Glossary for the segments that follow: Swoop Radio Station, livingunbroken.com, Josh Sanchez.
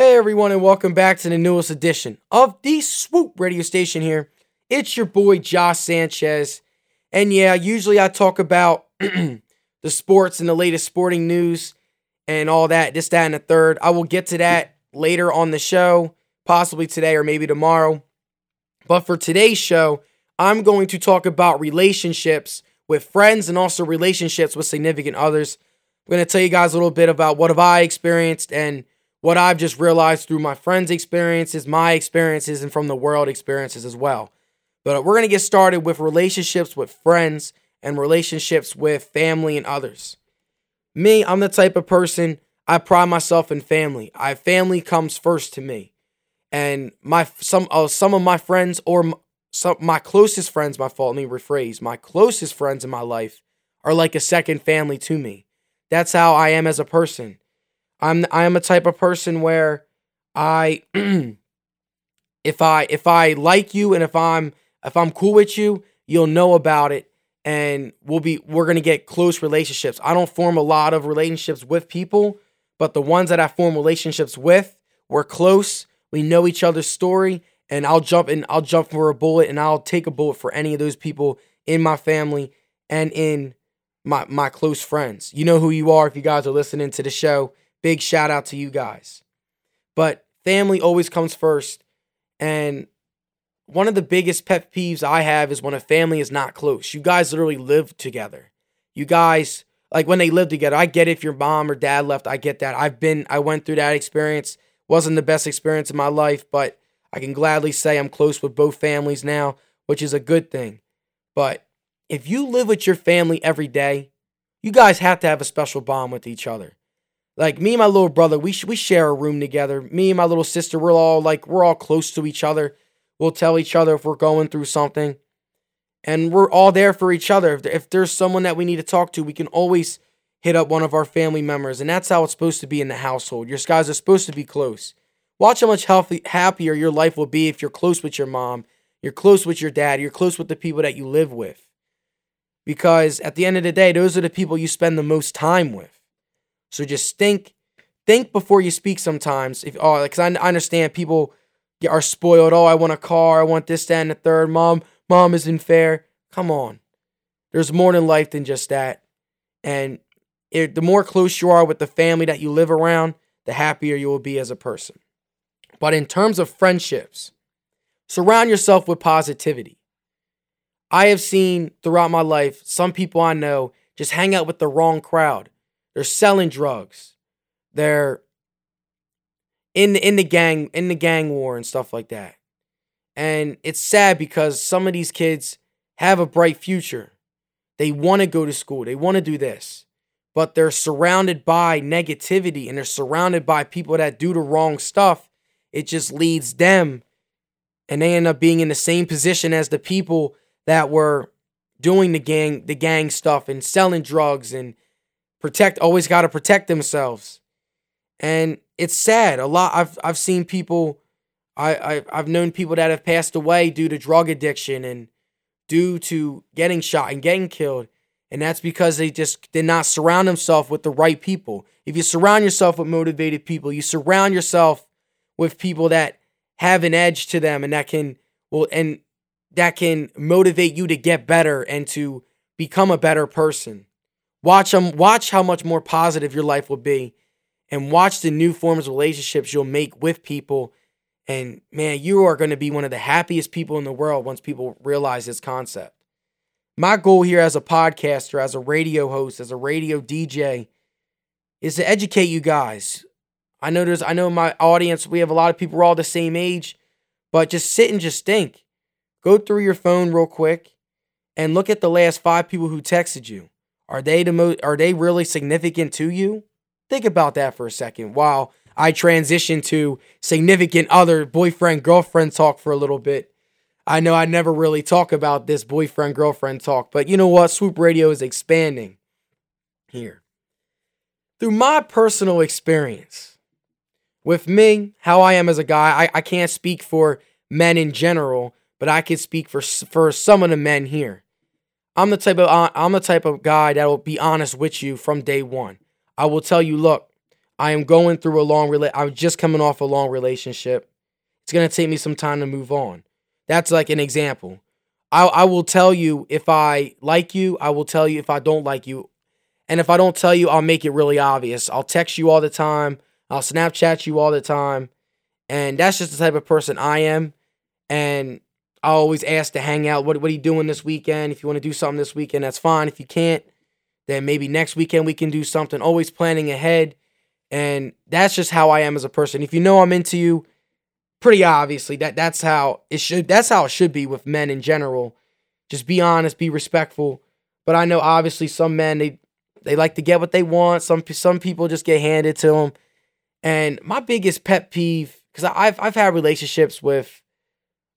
Hey everyone, and welcome back to the newest edition of the Swoop Radio Station here. It's your boy Josh Sanchez. And yeah, usually I talk about the sports and the latest sporting news and all that, this, that, and the third. I will get to that later on the show, possibly today or maybe tomorrow. But for today's show, I'm going to talk about relationships with friends and also relationships with significant others. I'm going to tell you guys a little bit about what have I experienced and what I've just realized through my friends' experiences, my experiences, and from the world experiences as well. But we're going to get started with relationships with friends and relationships with family and others. Me, I'm the type of person, I pride myself in family. Family comes first to me. And my closest friends in my life are like a second family to me. That's how I am as a person. I am a type of person where if I like you and if I'm cool with you, you'll know about it and we're going to get close relationships. I don't form a lot of relationships with people, but the ones that I form relationships with, we're close. We know each other's story, and I'll jump for a bullet, and I'll take a bullet for any of those people in my family and in my close friends. You know who you are if you guys are listening to the show. Big shout out to you guys. But family always comes first. And one of the biggest pet peeves I have is when a family is not close. You guys literally live together. You guys, like when they live together, I get it if your mom or dad left. I get that. I went through that experience. Wasn't the best experience in my life, but I can gladly say I'm close with both families now, which is a good thing. But if you live with your family every day, you guys have to have a special bond with each other. Like, me and my little brother, we share a room together. Me and my little sister, we're all close to each other. We'll tell each other if we're going through something. And we're all there for each other. If there's someone that we need to talk to, we can always hit up one of our family members. And that's how it's supposed to be in the household. Your guys are supposed to be close. Watch how much happier your life will be if you're close with your mom, you're close with your dad, you're close with the people that you live with. Because at the end of the day, those are the people you spend the most time with. So just think before you speak sometimes. I understand people are spoiled. Oh, I want a car. I want this, that, and the third. Mom isn't fair. Come on. There's more in life than just that. And the more close you are with the family that you live around, the happier you will be as a person. But in terms of friendships, surround yourself with positivity. I have seen throughout my life, some people I know just hang out with the wrong crowd. They're selling drugs. They're in the gang war and stuff like that. And it's sad because some of these kids have a bright future. They want to go to school. They want to do this. But they're surrounded by negativity and they're surrounded by people that do the wrong stuff. It just leads them, and they end up being in the same position as the people that were doing the gang stuff and selling drugs and always got to protect themselves. And it's sad. A lot I've seen people, I've known people that have passed away due to drug addiction and due to getting shot and getting killed. And that's because they just did not surround themselves with the right people. If you surround yourself with motivated people, you surround yourself with people that have an edge to them and that can motivate you to get better and to become a better person. Watch how much more positive your life will be, and watch the new forms of relationships you'll make with people. And man, you are going to be one of the happiest people in the world once people realize this concept. My goal here as a podcaster, as a radio host, as a radio DJ is to educate you guys. I know my audience, we have a lot of people, we're all the same age, but just sit and just think. Go through your phone real quick and look at the last 5 people who texted you. Are they really significant to you? Think about that for a second while I transition to significant other boyfriend-girlfriend talk for a little bit. I know I never really talk about this boyfriend-girlfriend talk, but you know what? Swoop Radio is expanding here. Through my personal experience, with me, how I am as a guy, I can't speak for men in general, but I can speak for some of the men here. I'm the type of guy that will be honest with you from day one. I will tell you, look, I am going through a long I'm just coming off a long relationship. It's going to take me some time to move on. That's like an example. I will tell you if I like you. I will tell you if I don't like you. And if I don't tell you, I'll make it really obvious. I'll text you all the time. I'll Snapchat you all the time. And that's just the type of person I am. And I always ask to hang out. What are you doing this weekend? If you want to do something this weekend, that's fine. If you can't, then maybe next weekend we can do something. Always planning ahead. And that's just how I am as a person. If you know I'm into you, pretty obviously, that's how it should. That's how it should be with men in general. Just be honest, be respectful. But I know obviously some men they like to get what they want. Some people just get handed to them. And my biggest pet peeve, because I've had relationships with,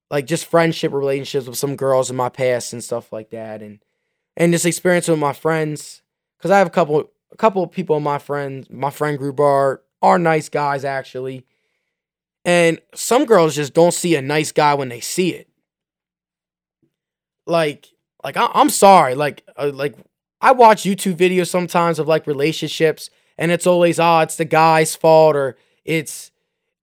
like, just friendship relationships with some girls in my past and stuff like that, and just experience with my friends. Because I have a couple of people in my friend group are nice guys, actually. And some girls just don't see a nice guy when they see it. Like I'm sorry. Like I watch YouTube videos sometimes of, like, relationships, and it's always, it's the guy's fault, or it's,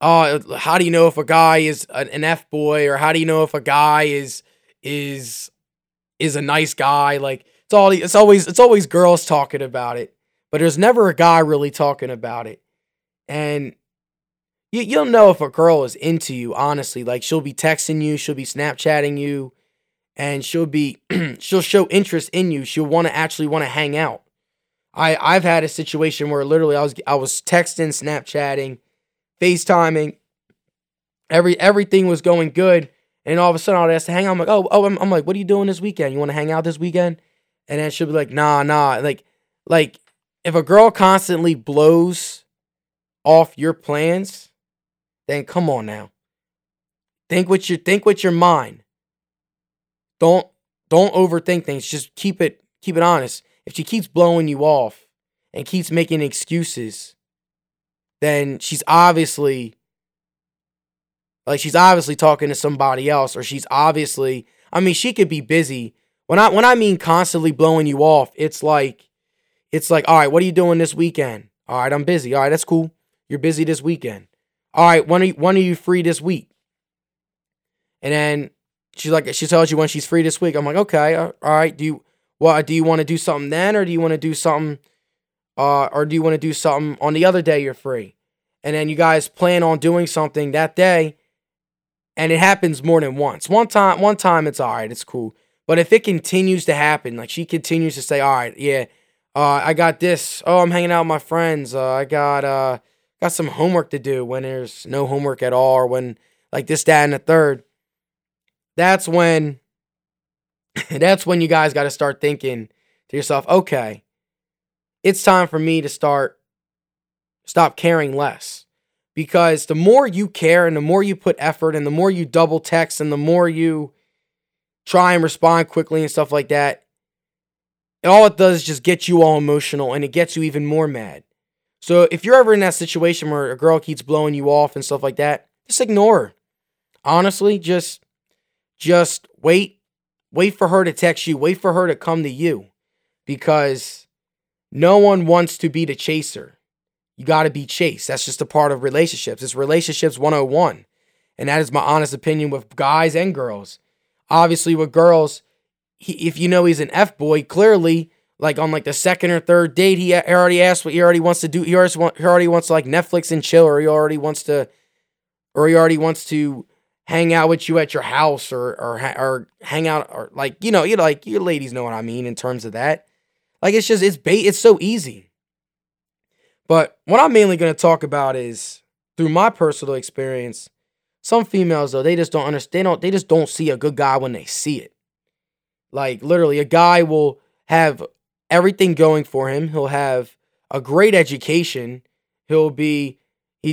how do you know if a guy is an F-boy, or how do you know if a guy is a nice guy? Like, it's always girls talking about it. But there's never a guy really talking about it. And you'll know if a girl is into you, honestly. Like, she'll be texting you, she'll be Snapchatting you, and she'll show interest in you. She'll want to hang out. I've had a situation where literally I was texting, Snapchatting, FaceTiming. Everything was going good, and all of a sudden I'd ask to hang out. I'm like, I'm like, what are you doing this weekend? You want to hang out this weekend? And then she'll be like, nah. Like, if a girl constantly blows off your plans, then come on now. Think with your mind. Don't overthink things. Just keep it honest. If she keeps blowing you off and keeps making excuses, then she's obviously talking to somebody else, or she's obviously, I mean, she could be busy. When I mean constantly blowing you off, it's like, all right, what are you doing this weekend? All right, I'm busy. All right, that's cool. You're busy this weekend. All right, when are you free this week? And then she tells you when she's free this week. I'm like, okay, all right. Do you want to do something then, or do you want to do something? Or do you want to do something on the other day you're free? And then you guys plan on doing something that day, and it happens more than once. One time it's all right, it's cool. But if it continues to happen, like she continues to say, all right, yeah. I got this. Oh, I'm hanging out with my friends. I got some homework to do, when there's no homework at all, or when, like, this, that, and the third. That's when you guys got to start thinking to yourself, okay, it's time for me to stop caring less. Because the more you care, and the more you put effort, and the more you double text, and the more you try and respond quickly and stuff like that, all it does is just get you all emotional, and it gets you even more mad. So if you're ever in that situation where a girl keeps blowing you off and stuff like that, just ignore her. Honestly, just wait. Wait for her to text you. Wait for her to come to you. Because no one wants to be the chaser. You got to be chased. That's just a part of relationships. It's relationships 101. And that is my honest opinion with guys and girls. Obviously, with girls, if you know he's an F-boy, clearly, like, on, like, the second or third date, he already asked what he already wants to do. He already wants to, like, Netflix and chill, or he already wants to hang out with you at your house, or hang out, or, like, you know, like, your ladies know what I mean in terms of that. Like, it's just, it's so easy. But what I'm mainly going to talk about is, through my personal experience, some females, though, they just don't see a good guy when they see it. Like, literally, a guy will have everything going for him. He'll have a great education. He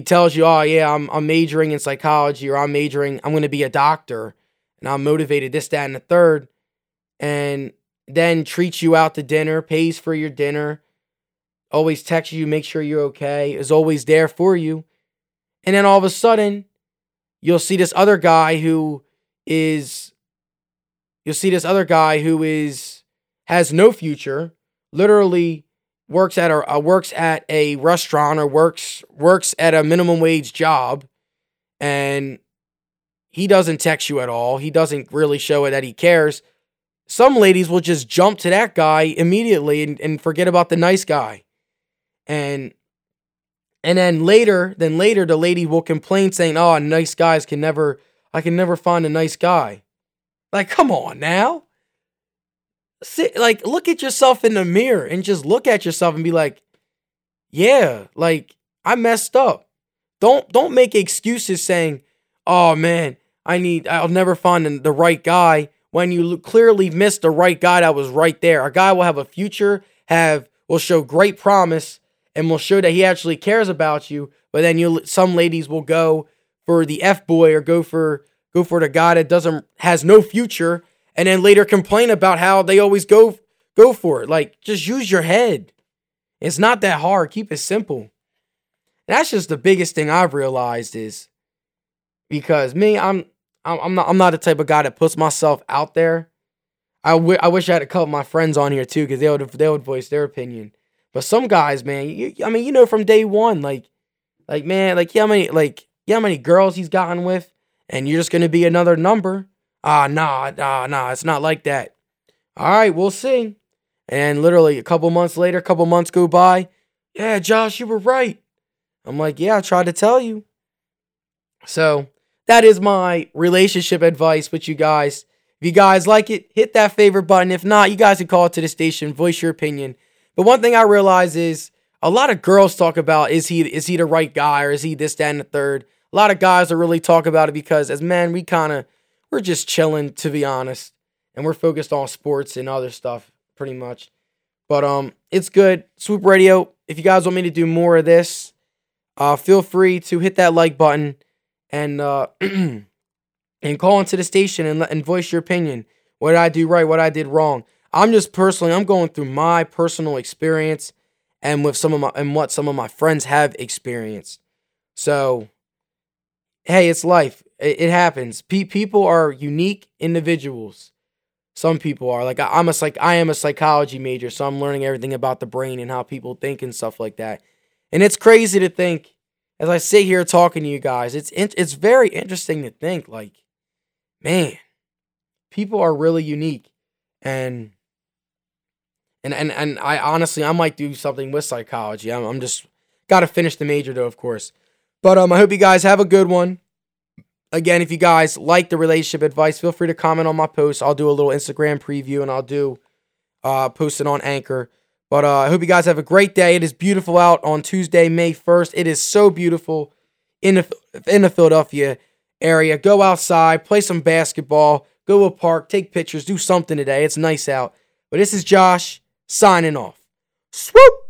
tells you, oh, yeah, I'm majoring in psychology, or I'm going to be a doctor, and I'm motivated, this, that, and the third. And then treats you out to dinner, pays for your dinner, always texts you, make sure you're okay, is always there for you. And then all of a sudden, you'll see this other guy who has no future, literally works at a restaurant or works at a minimum wage job, and he doesn't text you at all. He doesn't really show it that he cares. Some ladies will just jump to that guy immediately and forget about the nice guy. And then later the lady will complain saying, "Oh, nice guys I can never find a nice guy." Like, come on now. Look at yourself in the mirror and just look at yourself and be like, yeah, like, I messed up. Don't make excuses saying, "Oh man, I'll never find the right guy," when you clearly missed the right guy that was right there. A guy will have a future, will show great promise, and will show that he actually cares about you, but then some ladies will go for the F-boy or go for the guy that has no future, and then later complain about how they always go for it. Like, just use your head. It's not that hard. Keep it simple. And that's just the biggest thing I've realized is, because me, I'm not the type of guy that puts myself out there. I wish I had a couple of my friends on here too, because they would voice their opinion. But some guys, man, from day one, how many girls he's gotten with, and you're just gonna be another number. Nah, it's not like that. All right, we'll see. And literally a couple months go by. Yeah, Josh, you were right. I'm like, yeah, I tried to tell you. So that is my relationship advice with you guys. If you guys like it, hit that favorite button. If not, you guys can call it to the station, voice your opinion. But one thing I realize is a lot of girls talk about, is he the right guy, or is he this, that, and the third? A lot of guys are really talk about it because as men, we're just chilling, to be honest, and we're focused on sports and other stuff, pretty much. But it's good. Swoop Radio, if you guys want me to do more of this, feel free to hit that like button and and call into the station and voice your opinion. What did I do right? What I did wrong? I'm going through my personal experience and what some of my friends have experienced. So, hey, it's life. It happens. People are unique individuals. Some people are. Like, I am a psychology major, so I'm learning everything about the brain and how people think and stuff like that. And it's crazy to think, as I sit here talking to you guys, it's very interesting to think, like, man, people are really unique. And I honestly, I might do something with psychology. I'm just got to finish the major, though, of course. But I hope you guys have a good one. Again, if you guys like the relationship advice, feel free to comment on my post. I'll do a little Instagram preview, and I'll do post it on Anchor. But I hope you guys have a great day. It is beautiful out on Tuesday, May 1st. It is so beautiful in the Philadelphia area. Go outside, play some basketball, go to a park, take pictures, do something today. It's nice out. But this is Josh signing off. Swoop!